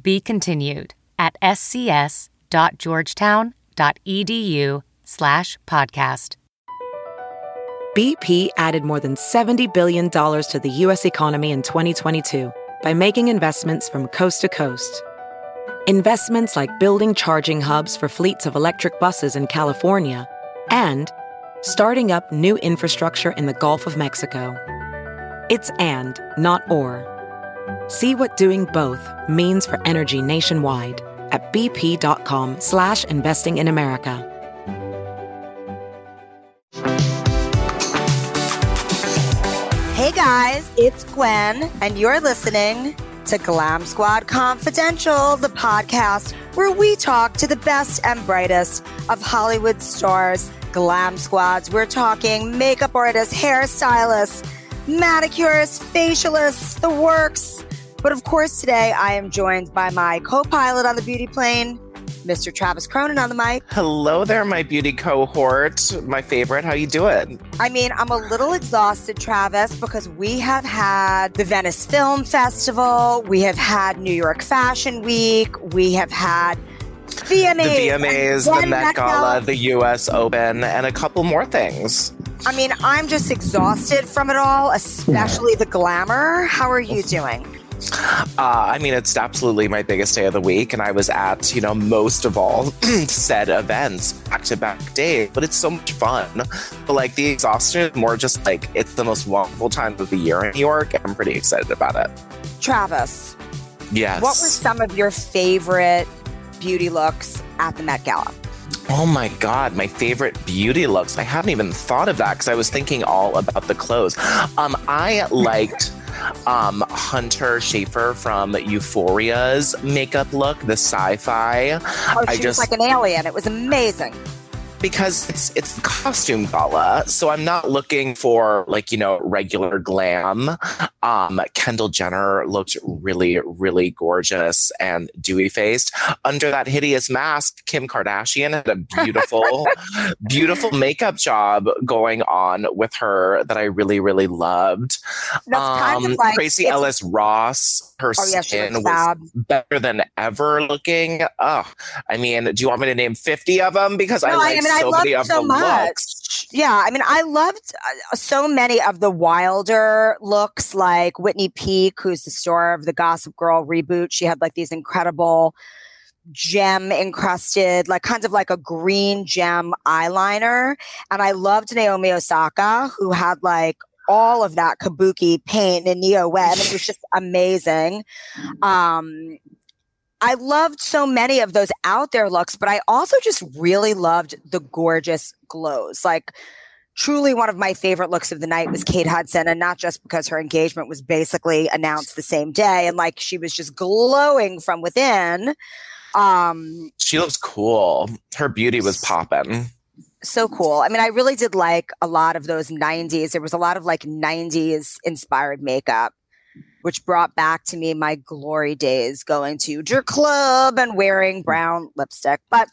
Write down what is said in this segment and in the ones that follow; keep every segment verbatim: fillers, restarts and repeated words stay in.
Be continued at scs.georgetown.edu slash podcast. B P added more than seventy billion dollars to the U S economy in twenty twenty-two by making investments from coast to coast. Investments like building charging hubs for fleets of electric buses in California and starting up new infrastructure in the Gulf of Mexico. It's and, not or. See what doing both means for energy nationwide at bp.com slash investing in America. Hey guys, it's Gwen, and you're listening to Glam Squad Confidential, the podcast where we talk to the best and brightest of Hollywood stars, glam squads. We're talking makeup artists, hairstylists, manicurists, facialists, the works. But of course, today I am joined by my co-pilot on the beauty plane, Mister Travis Cronin on the mic. Hello there, my beauty cohort. My favorite. How you doing? I mean, I'm a little exhausted, Travis, because we have had the Venice Film Festival. We have had New York Fashion Week. We have had V M As. The V M As, the Met Gala, the U S Open, and a couple more things. I mean, I'm just exhausted from it all, especially the glamour. How are you doing? Uh, I mean, it's absolutely my biggest day of the week, and I was at, you know, most of all said events back-to-back days, but it's so much fun. But, like, the exhaustion is more just, like, it's the most wonderful time of the year in New York, and I'm pretty excited about it. Travis. Yes. What were some of your favorite beauty looks at the Met Gala? Oh my God, my favorite beauty looks. I haven't even thought of that because I was thinking all about the clothes. Um, I liked... Um, Hunter Schafer from Euphoria's makeup look, the sci-fi. Oh, she I just, was like an alien. It was amazing. Because it's it's a costume gala, so I'm not looking for, like, you know, regular glam. Um, Kendall Jenner looked really, really gorgeous and dewy-faced. Under that hideous mask, Kim Kardashian had a beautiful, beautiful makeup job going on with her that I really, really loved. That's um, kind of like Tracy Ellis Ross, her oh, yeah, skin was fab. Better than ever looking. Oh, I mean, do you want me to name fifty of them? Because no, I like. I mean, so I loved so much. Looks. Yeah, I mean, I loved uh, so many of the wilder looks, like Whitney Peak, who's the star of the Gossip Girl reboot. She had, like, these incredible gem encrusted, like, kind of like a green gem eyeliner. And I loved Naomi Osaka, who had, like, all of that kabuki paint and neo web. It was just amazing. Um, I loved so many of those out there looks, but I also just really loved the gorgeous glows. Like, truly one of my favorite looks of the night was Kate Hudson, and not just because her engagement was basically announced the same day and, like, she was just glowing from within. Um, she looks cool. Her beauty was popping. So cool. I mean, I really did like a lot of those nineties. There was a lot of, like, nineties inspired makeup, which brought back to me my glory days going to your club and wearing brown lipstick. But,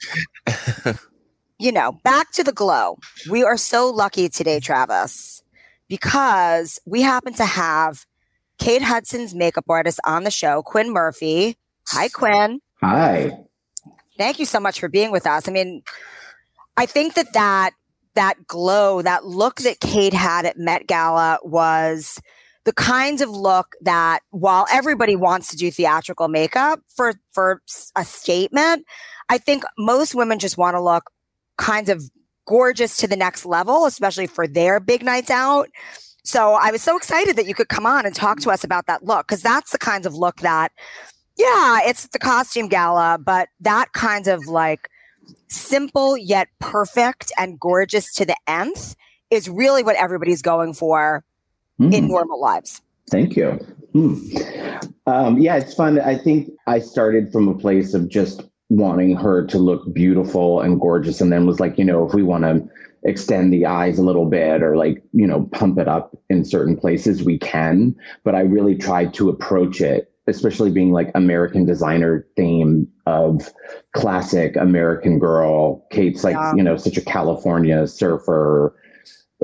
you know, back to the glow. We are so lucky today, Travis, because we happen to have Kate Hudson's makeup artist on the show, Quinn Murphy. Hi, Quinn. Hi. Thank you so much for being with us. I mean, I think that that, that glow, that look that Kate had at Met Gala was the kinds of look that, while everybody wants to do theatrical makeup for, for a statement, I think most women just want to look kind of gorgeous to the next level, especially for their big nights out. So I was so excited that you could come on and talk to us about that look, because that's the kinds of look that, yeah, it's the costume gala, but that kind of, like, simple yet perfect and gorgeous to the nth is really what everybody's going for in normal lives. Thank you. Hmm. Um, yeah, it's fun. I think I started from a place of just wanting her to look beautiful and gorgeous, and then was like, you know, if we want to extend the eyes a little bit or like, you know, pump it up in certain places, we can. But I really tried to approach it, especially being like American designer theme of classic American girl. Kate's like, yeah. you know, such a California surfer,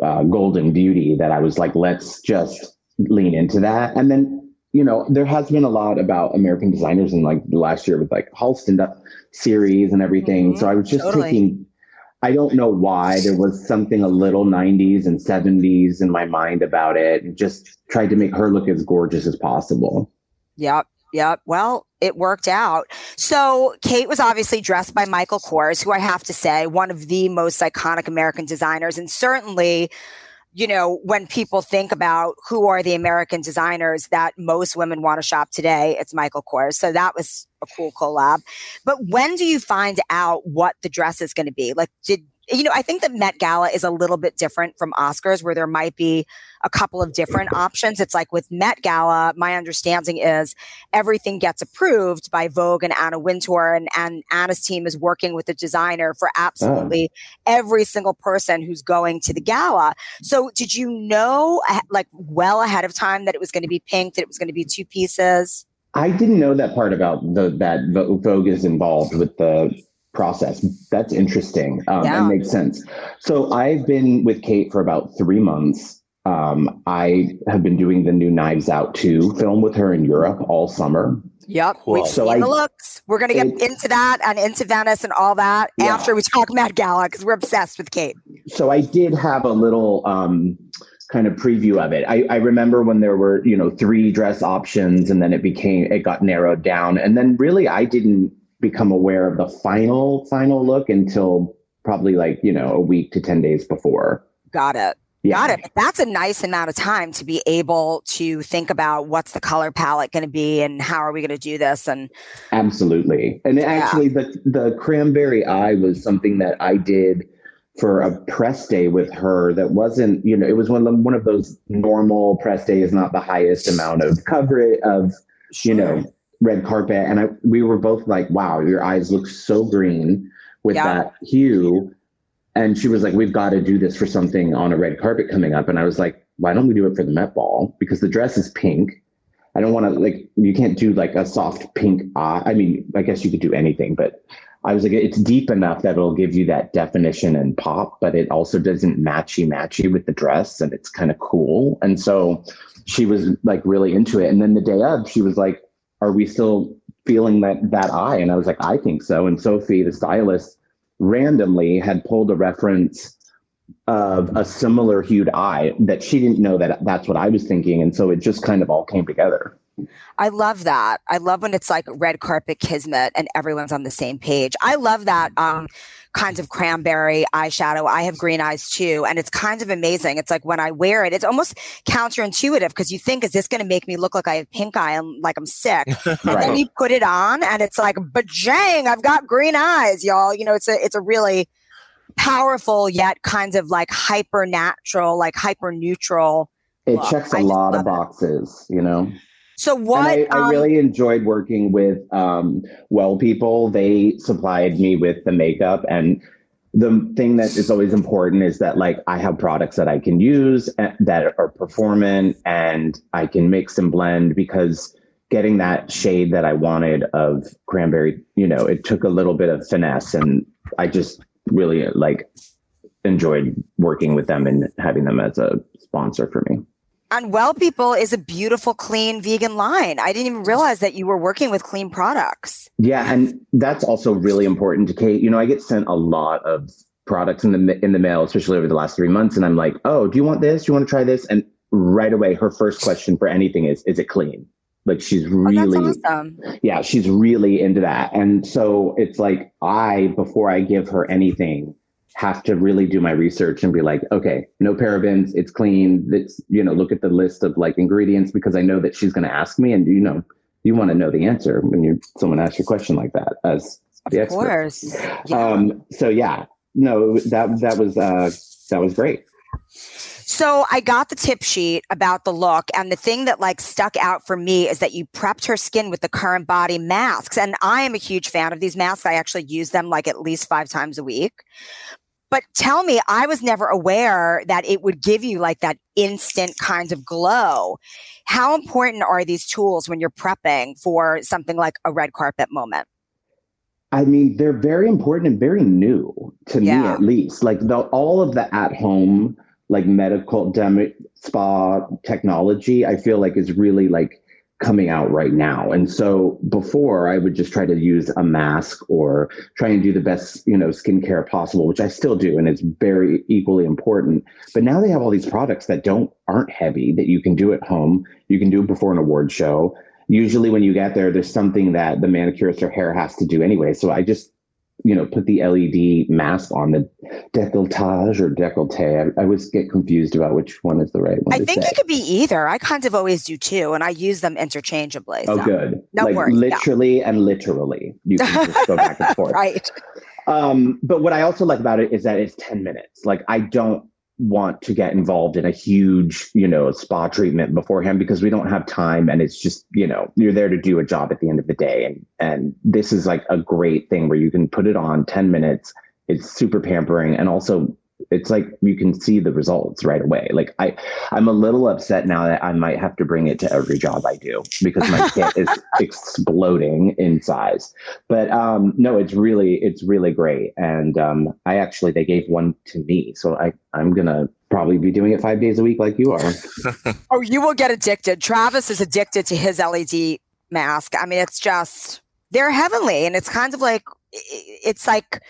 uh, golden beauty that I was like, let's just lean into that. And then, you know, there has been a lot about American designers in like the last year with like Halston series and everything. Mm-hmm. So I was just totally. taking, I don't know why, there was something a little nineties and seventies in my mind about it, and just tried to make her look as gorgeous as possible. Yep. Yep. Well, it worked out. So Kate was obviously dressed by Michael Kors, who I have to say, one of the most iconic American designers. And certainly, you know, when people think about who are the American designers that most women want to shop today, it's Michael Kors. So that was a cool collab. But when do you find out what the dress is going to be? Like, did you know, I think the Met Gala is a little bit different from Oscars, where there might be a couple of different options. It's like with Met Gala, my understanding is everything gets approved by Vogue and Anna Wintour, and, and Anna's team is working with the designer for absolutely oh. every single person who's going to the gala. So did you know, like, well ahead of time that it was going to be pink, that it was going to be two pieces? I didn't know that part about the, that Vogue is involved with the process. That's interesting. Um, yeah. That makes sense. So I've been with Kate for about three months. Um, I have been doing the new Knives Out two film with her in Europe all summer. Yep. Cool. We've so seen I, the looks. We're going to get it, into that and into Venice and all that yeah. after we talk Met Gala, because we're obsessed with Kate. So I did have a little um, kind of preview of it. I, I remember when there were, you know, three dress options, and then it became, it got narrowed down. And then really I didn't become aware of the final, final look until probably like, you know, a week to ten days before. Got it. Yeah. Got it. That's a nice amount of time to be able to think about what's the color palette going to be and how are we going to do this. And absolutely. And yeah. actually the, the cranberry eye was something that I did for a press day with her. That wasn't, you know, it was one of, the, one of those normal press day is not the highest amount of coverage of, sure. you know, red carpet. And I, we were both like, wow, your eyes look so green with yeah. that hue. And she was like, we've got to do this for something on a red carpet coming up. And I was like, why don't we do it for the Met Ball? Because the dress is pink. I don't want to, like, you can't do like a soft pink eye. I mean, I guess you could do anything, but I was like, it's deep enough that it'll give you that definition and pop, but it also doesn't matchy matchy with the dress. And it's kind of cool. And so she was like really into it. And then the day of, she was like, are we still feeling that, that eye? And I was like, I think so. And Sophie, the stylist, randomly had pulled a reference of a similar hued eye that she didn't know that that's what I was thinking. And so it just kind of all came together. I love that. I love when it's like red carpet kismet and everyone's on the same page. I love that um, kinds of cranberry eyeshadow. I have green eyes too. And it's kind of amazing. It's like when I wear it, it's almost counterintuitive, because you think, is this going to make me look like I have pink eye and like I'm sick? Right. And then you put it on and it's like, bajang, I've got green eyes, y'all. You know, it's a, it's a really powerful yet kind of like hyper natural, like hyper neutral. It look. Checks a lot of boxes, it. you know? So what I, um, I really enjoyed working with um, Well People. They supplied me with the makeup, and the thing that is always important is that like I have products that I can use that are performant, and I can mix and blend, because getting that shade that I wanted of cranberry, you know, it took a little bit of finesse, and I just really like enjoyed working with them and having them as a sponsor for me. And Well People is a beautiful, clean, vegan line. I didn't even realize that you were working with clean products. Yeah, and that's also really important to Kate. You know, I get sent a lot of products in the in the mail, especially over the last three months. And I'm like, oh, do you want this? Do you want to try this? And right away, her first question for anything is, is it clean? Like she's really, oh, that's awesome. yeah, she's really into that. And so it's like I, before I give her anything, have to really do my research and be like, okay, no parabens, it's clean. It's, you know, look at the list of like ingredients, because I know that she's going to ask me, and you know, you want to know the answer when you someone asks you a question like that as the expert. Of course. Yeah. Um, so yeah, no, that, that was, uh, that was great. So I got the tip sheet about the look, and the thing that like stuck out for me is that you prepped her skin with the Current Body masks. And I am a huge fan of these masks. I actually use them like at least five times a week. But tell me, I was never aware that it would give you like that instant kind of glow. How important are these tools when you're prepping for something like a red carpet moment? I mean, they're very important and very new to yeah. me, at least. Like the, all of the at-home, like medical demo, spa technology, I feel like is really like coming out right now. And so before I would just try to use a mask or try and do the best, you know, skincare possible, which I still do. And it's very equally important. But now they have all these products that don't aren't heavy that you can do at home. You can do it before an award show. Usually when you get there, there's something that the manicurist or hair has to do anyway. So I just, you know, put the L E D mask on the décolletage or décolleté. I, I always get confused about which one is the right one. I think say. It could be either. I kind of always do too, and I use them interchangeably. So. Oh, good. No like worries. Literally yeah. and literally. You can just go back and forth. Right. Um, but what I also like about it is that it's ten minutes. Like, I don't want to get involved in a huge, you know, spa treatment beforehand because we don't have time, and it's just, you know, you're there to do a job at the end of the day. And and this is like a great thing where you can put it on ten minutes. It's super pampering. And also it's like, you can see the results right away. Like I, I'm a little upset now that I might have to bring it to every job I do because my kit is exploding in size, but um, no, it's really, it's really great. And um, I actually, they gave one to me, so I, I'm going to probably be doing it five days a week like you are. Oh, you will get addicted. Travis is addicted to his L E D mask. I mean, it's just, they're heavenly, and it's kind of like, it's like,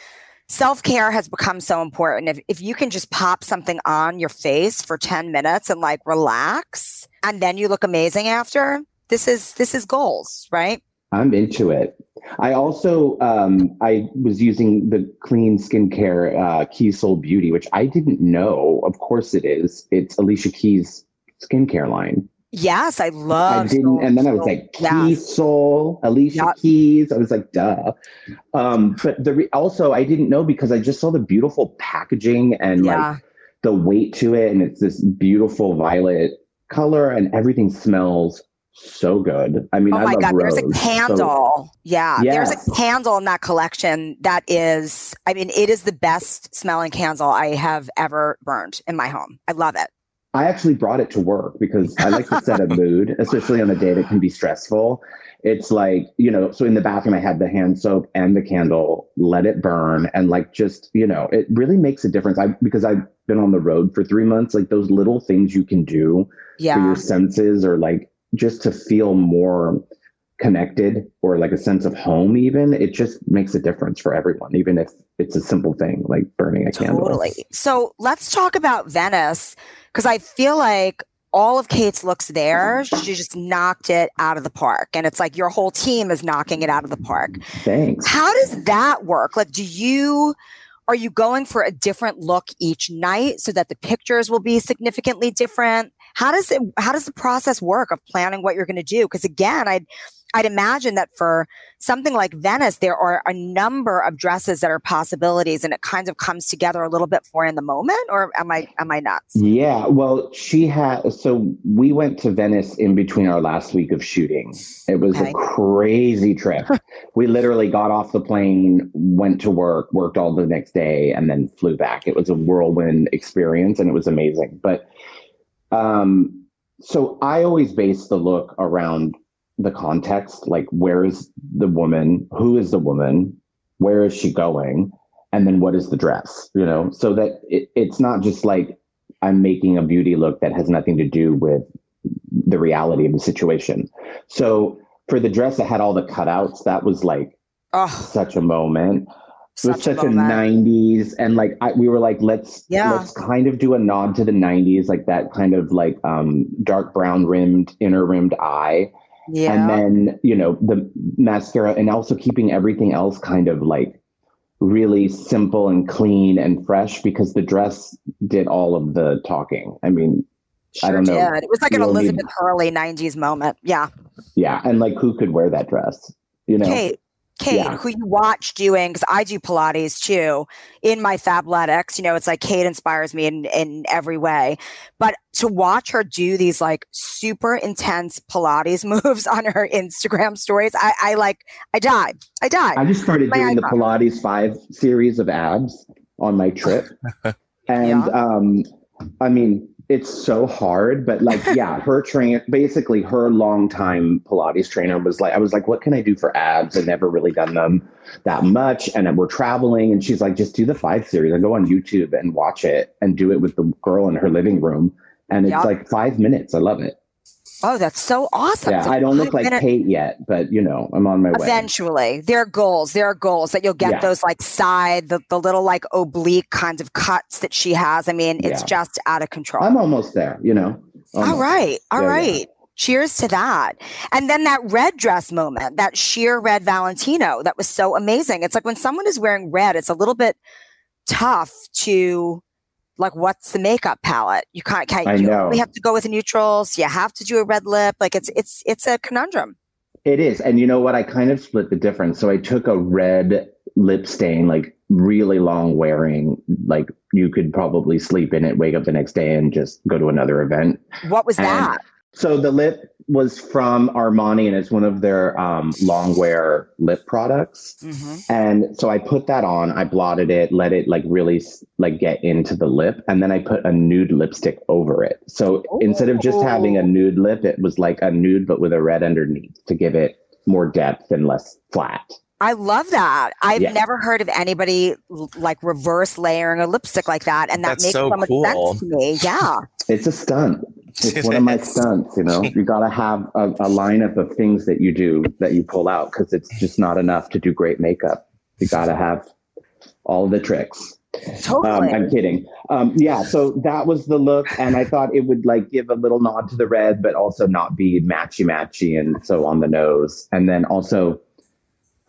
self-care has become so important. If if you can just pop something on your face for ten minutes and like relax, and then you look amazing after, this is this is goals, right? I'm into it. I also, um, I was using the clean skincare uh, Keys Soul Beauty, which I didn't know. Of course it is. It's Alicia Keys' skincare line. Yes, I love. I didn't, soul, and then I was soul. like, Keys yes. Soul, Alicia yep. Keys. I was like, duh. Um, but the re- also, I didn't know because I just saw the beautiful packaging and yeah. like the weight to it, and it's this beautiful violet color, and everything smells so good. I mean, oh I my love god, Rose, there's a candle. So, yeah, yes. there's a candle in that collection that is. I mean, it is the best smelling candle I have ever burned in my home. I love it. I actually brought it to work because I like to set a mood, especially on a day that can be stressful. It's like, you know, so in the bathroom, I had the hand soap and the candle, let it burn. And like, just, you know, it really makes a difference. I, because I've been on the road for three months, like those little things you can do yeah. for your senses, or like just to feel more connected, or like a sense of home, even, it just makes a difference for everyone, even if it's a simple thing like burning a candle. Totally. So let's talk about Venice, because I feel like all of Kate's looks there, she just knocked it out of the park. And it's like your whole team is knocking it out of the park. Thanks. How does that work? Like, do you, are you going for a different look each night so that the pictures will be significantly different? How does it, how does the process work of planning what you're going to do? Because again, I'd, I'd imagine that for something like Venice, there are a number of dresses that are possibilities, and it kind of comes together a little bit more in the moment. Or am I am I nuts? Yeah. Well, she had. So we went to Venice in between our last week of shooting. It was okay. a crazy trip. We literally got off the plane, went to work, worked all the next day, and then flew back. It was a whirlwind experience, and it was amazing. But um, so I always base the look around the context, like where is the woman, who is the woman, where is she going, and then what is the dress, you know, so that it, it's not just like I'm making a beauty look that has nothing to do with the reality of the situation. So for the dress, I had all the cutouts. That was like oh, such a moment. It was such a, a nineties, and like I, we were like, let's yeah. let's kind of do a nod to the nineties, like that kind of like um, dark brown rimmed, inner rimmed eye. Yeah. And then, you know, the mascara, and also keeping everything else kind of like really simple and clean and fresh, because the dress did all of the talking. I mean, sure I don't did. know. It was like an Elizabeth Hurley nineties moment. Yeah. Yeah. And like, who could wear that dress? You know, Kate, Kate, yeah. who you watch doing, because I do Pilates too in my Fabletics, you know, it's like Kate inspires me in, in every way. But to watch her do these like super intense Pilates moves on her Instagram stories, I, I like, I died. I died. I just started my doing the Pilates five series of abs on my trip. and yeah. um, I mean, it's so hard, but like, yeah, her train, basically her longtime Pilates trainer was like, I was like, what can I do for abs? I've never really done them that much. And we're traveling and she's like, just do the five series. I go on YouTube and watch it and do it with the girl in her living room. And it's yep. like five minutes. I love it. Oh, that's so awesome. Yeah, I don't look like Kate yet, but you know, I'm on my way. Eventually. There are goals. There are goals that you'll get yeah. those like side, the, the little like oblique kinds of cuts that she has. I mean, it's yeah. just out of control. I'm almost there, you know. Almost. All right. All yeah, right. Yeah. Cheers to that. And then that red dress moment, that sheer red Valentino, that was so amazing. It's like when someone is wearing red, it's a little bit tough to... Like, what's the makeup palette? You can't, can't I you know. We have to go with neutrals. You have to do a red lip. Like it's, it's, it's a conundrum. It is. And you know what? I kind of split the difference. So I took a red lip stain, like really long wearing, like you could probably sleep in it, wake up the next day and just go to another event. What was and that? So the lip was from Armani and it's one of their um, long wear lip products. Mm-hmm. And so I put that on, I blotted it, let it like really like get into the lip. And then I put a nude lipstick over it. So Ooh. Instead of just having a nude lip, it was like a nude, but with a red underneath to give it more depth and less flat. I love that. I've yeah. never heard of anybody like reverse layering a lipstick like that. And that That's makes so, so much cool. sense to me. Yeah. It's a stunt. It's one of my stunts, you know. You got to have a, a lineup of things that you do that you pull out because it's just not enough to do great makeup. You got to have all the tricks. Totally. Um, I'm kidding. Um, yeah, so that was the look. And I thought it would like give a little nod to the red, but also not be matchy-matchy and so on the nose. And then also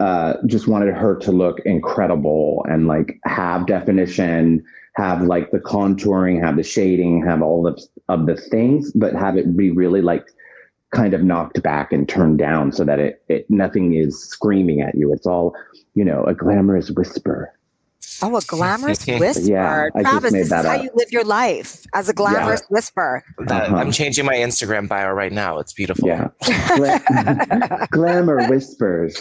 uh, just wanted her to look incredible and like have definition, have like the contouring, have the shading, have all of, of the things, but have it be really like kind of knocked back and turned down so that it, it nothing is screaming at you. It's all, you know, a glamorous whisper. Oh, a glamorous whisper. Yeah, Travis, this is how up. You live your life, as a glamorous yeah. whisper. That, uh-huh. I'm changing my Instagram bio right now. It's beautiful. Yeah. Gla- glamour whispers.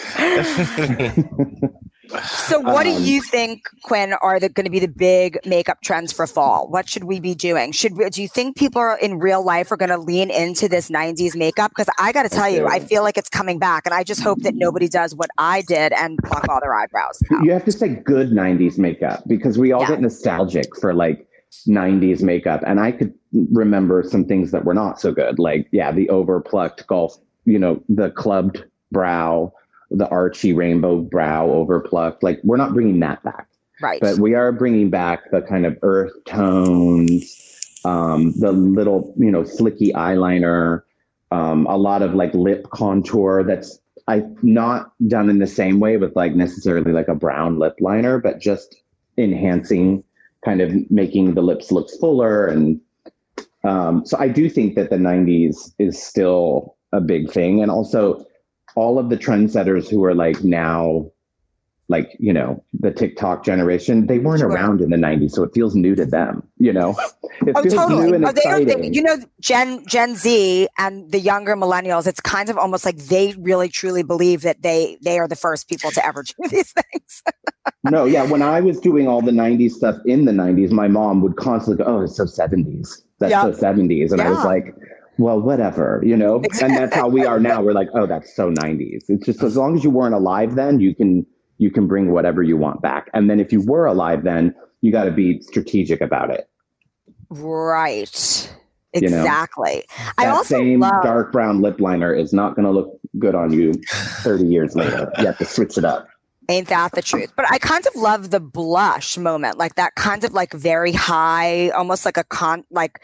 So what um, do you think, Quinn, are the, going to be the big makeup trends for fall? What should we be doing? Should we, do you think people are, in real life are going to lean into this nineties makeup? Because I got to tell you, I feel like it's coming back. And I just hope that nobody does what I did and pluck all their eyebrows out. You have to say good nineties makeup because we all yeah. get nostalgic for like nineties makeup. And I could remember some things that were not so good. Like, yeah, the overplucked golf, you know, the clubbed brow. The Archie rainbow brow overplucked. Like, we're not bringing that back. Right. But we are bringing back the kind of earth tones, um, the little, you know, flicky eyeliner, um, a lot of like lip contour that's I not done in the same way with like necessarily like a brown lip liner, but just enhancing, kind of making the lips look fuller. And um, so I do think that the nineties is still a big thing. And also, all of the trendsetters who are like now, like, you know, the TikTok generation, they weren't sure. around in the nineties. So it feels new to them, you know, it oh, feels totally. New and oh, exciting. They, you know, Gen Gen Z and the younger millennials, it's kind of almost like they really truly believe that they, they are the first people to ever do these things. No. Yeah. When I was doing all the nineties stuff in the nineties, my mom would constantly go, oh, it's so seventies. That's yep. so seventies. And yeah. I was like, well, whatever, you know, and that's how we are now. We're like, oh, that's so nineties. It's just as long as you weren't alive then, you can you can bring whatever you want back. And then if you were alive then, you got to be strategic about it. Right. You exactly. Know? I that also same love... dark brown lip liner is not going to look good on you thirty years later. You have to switch it up. Ain't that the truth? But I kind of love the blush moment, like that kind of like very high, almost like a con like.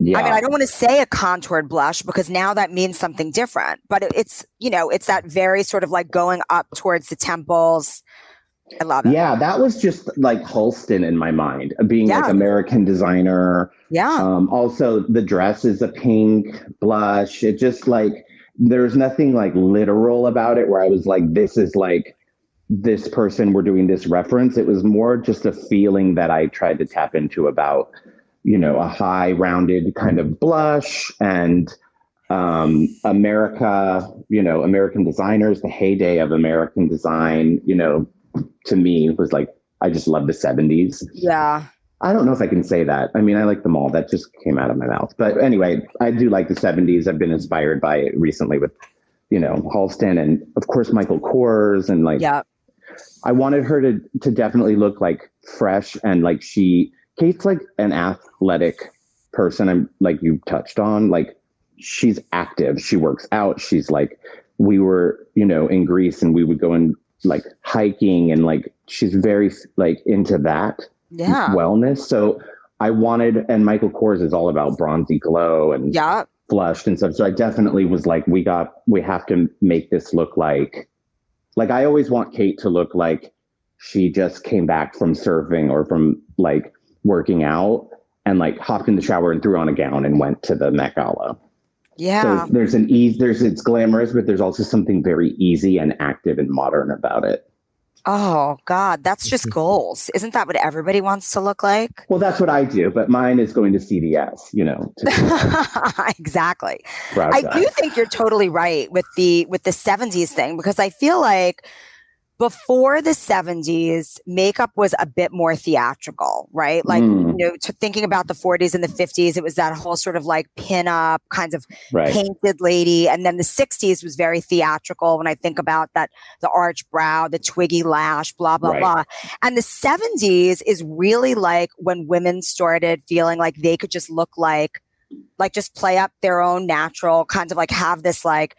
Yeah. I mean, I don't want to say a contoured blush because now that means something different, but it's, you know, it's that very sort of like going up towards the temples. I love it. Yeah. That was just like Halston in my mind, being yeah. like American designer. Yeah. Um, also the dress is a pink blush. It just like, there's nothing like literal about it where I was like, this is like this person, we're doing this reference. It was more just a feeling that I tried to tap into about, you know, a high rounded kind of blush and um, America, you know, American designers, the heyday of American design, you know, to me was like, I just love the seventies. Yeah. I don't know if I can say that. I mean, I like them all. That just came out of my mouth. But anyway, I do like the seventies. I've been inspired by it recently with, you know, Halston and of course, Michael Kors. And like, yeah. I wanted her to, to definitely look like fresh. And like, she, Kate's like an athletic person. I'm like, you touched on, like, she's active. She works out. She's like, we were, you know, in Greece and we would go and like hiking and like, she's very like into that. Yeah, wellness. So I wanted, and Michael Kors is all about bronzy glow and yeah. flushed and stuff. So I definitely was like, we got, we have to make this look like, like I always want Kate to look like she just came back from surfing or from like working out and like hopped in the shower and threw on a gown and went to the Met Gala. Yeah. So there's an ease, there's, it's glamorous, but there's also something very easy and active and modern about it. Oh, God, that's just goals. Isn't that what everybody wants to look like? Well, that's what I do, but mine is going to C V S, you know. To exactly. Browse I on. do think you're totally right with the with the seventies thing, because I feel like before the seventies, makeup was a bit more theatrical, right? Like, mm. you know, to thinking about the forties and the fifties, it was that whole sort of like pin-up kind of right. painted lady. And then the sixties was very theatrical when I think about that, the arch brow, the twiggy lash, blah, blah, right. blah. And the seventies is really like when women started feeling like they could just look like, like just play up their own natural, kind of like have this like,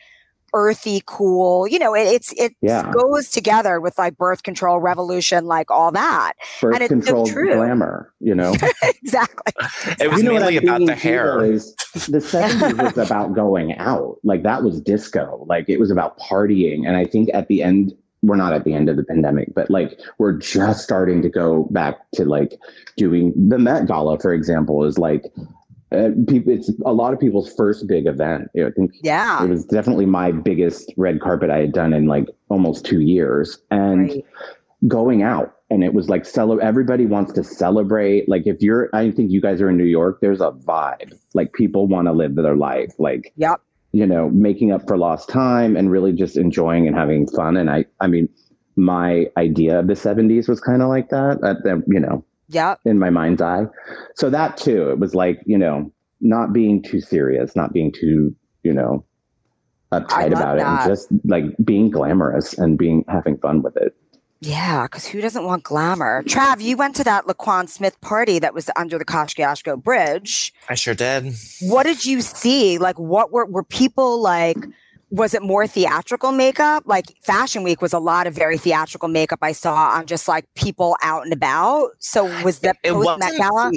earthy, cool, you know, it, it's, it yeah. goes together with like birth control revolution, like all that. Birth and it's control glamour, you know? Exactly. It was you mainly about the hair. Is, the seventies was about going out. Like that was disco. Like it was about partying. And I think at the end, we're not at the end of the pandemic, but like we're just starting to go back to like doing the Met Gala, for example, is like, Uh, people, it's a lot of people's first big event. I think yeah. it was definitely my biggest red carpet I had done in like almost two years and right. going out. And it was like, cele- everybody wants to celebrate. Like if you're, I think you guys are in New York, there's a vibe. Like people want to live their life. Like, yep. you know, making up for lost time and really just enjoying and having fun. And I, I mean, my idea of the seventies was kind of like that, at the, you know, yeah, in my mind's eye. So that too, it was like, you know, not being too serious, not being too, you know, uptight about that. it and just like being glamorous and being having fun with it. Yeah, because who doesn't want glamour? Trav, you went to that Laquan Smith party that was under the Kosciuszko Bridge. I sure did. What did you see? Like what were, were people like... Was it more theatrical makeup? Like Fashion Week was a lot of very theatrical makeup I saw on just like people out and about. So was that post Met Gala?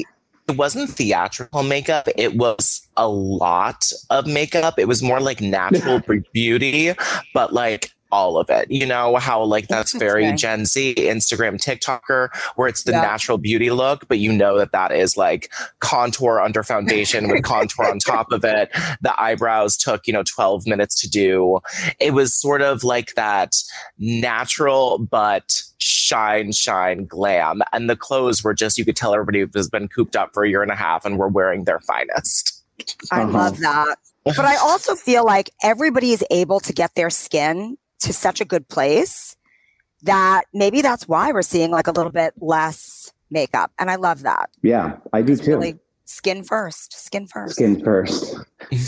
It wasn't theatrical makeup. It was a lot of makeup. It was more like natural beauty, but like all of it. You know how like that's very Gen Z, Instagram, TikToker, where it's the yeah. natural beauty look, but you know that that is like contour under foundation with contour on top of it. The eyebrows took, you know, twelve minutes to do. It was sort of like that natural, but shine, shine, glam. And the clothes were just, you could tell everybody has been cooped up for a year and a half and were wearing their finest. I uh-huh. love that. But I also feel like everybody is able to get their skin to such a good place that maybe that's why we're seeing like a little bit less makeup. And I love that. Yeah, I do it's too. Really skin first, skin first. Skin first.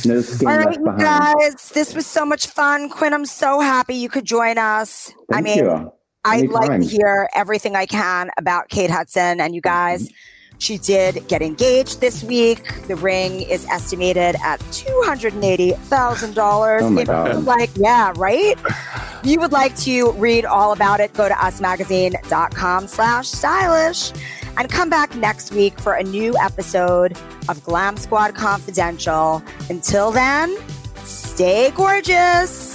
No skin All right, left behind. Guys, this was so much fun. Quinn, I'm so happy you could join us. Thank I mean, you. I'd like to hear everything I can about Kate Hudson and you guys. She did get engaged this week. The ring is estimated at two hundred eighty thousand dollars. Oh my God. If you would like, yeah, right? If you would like to read all about it, go to usmagazine.com slash stylish and come back next week for a new episode of Glam Squad Confidential. Until then, stay gorgeous.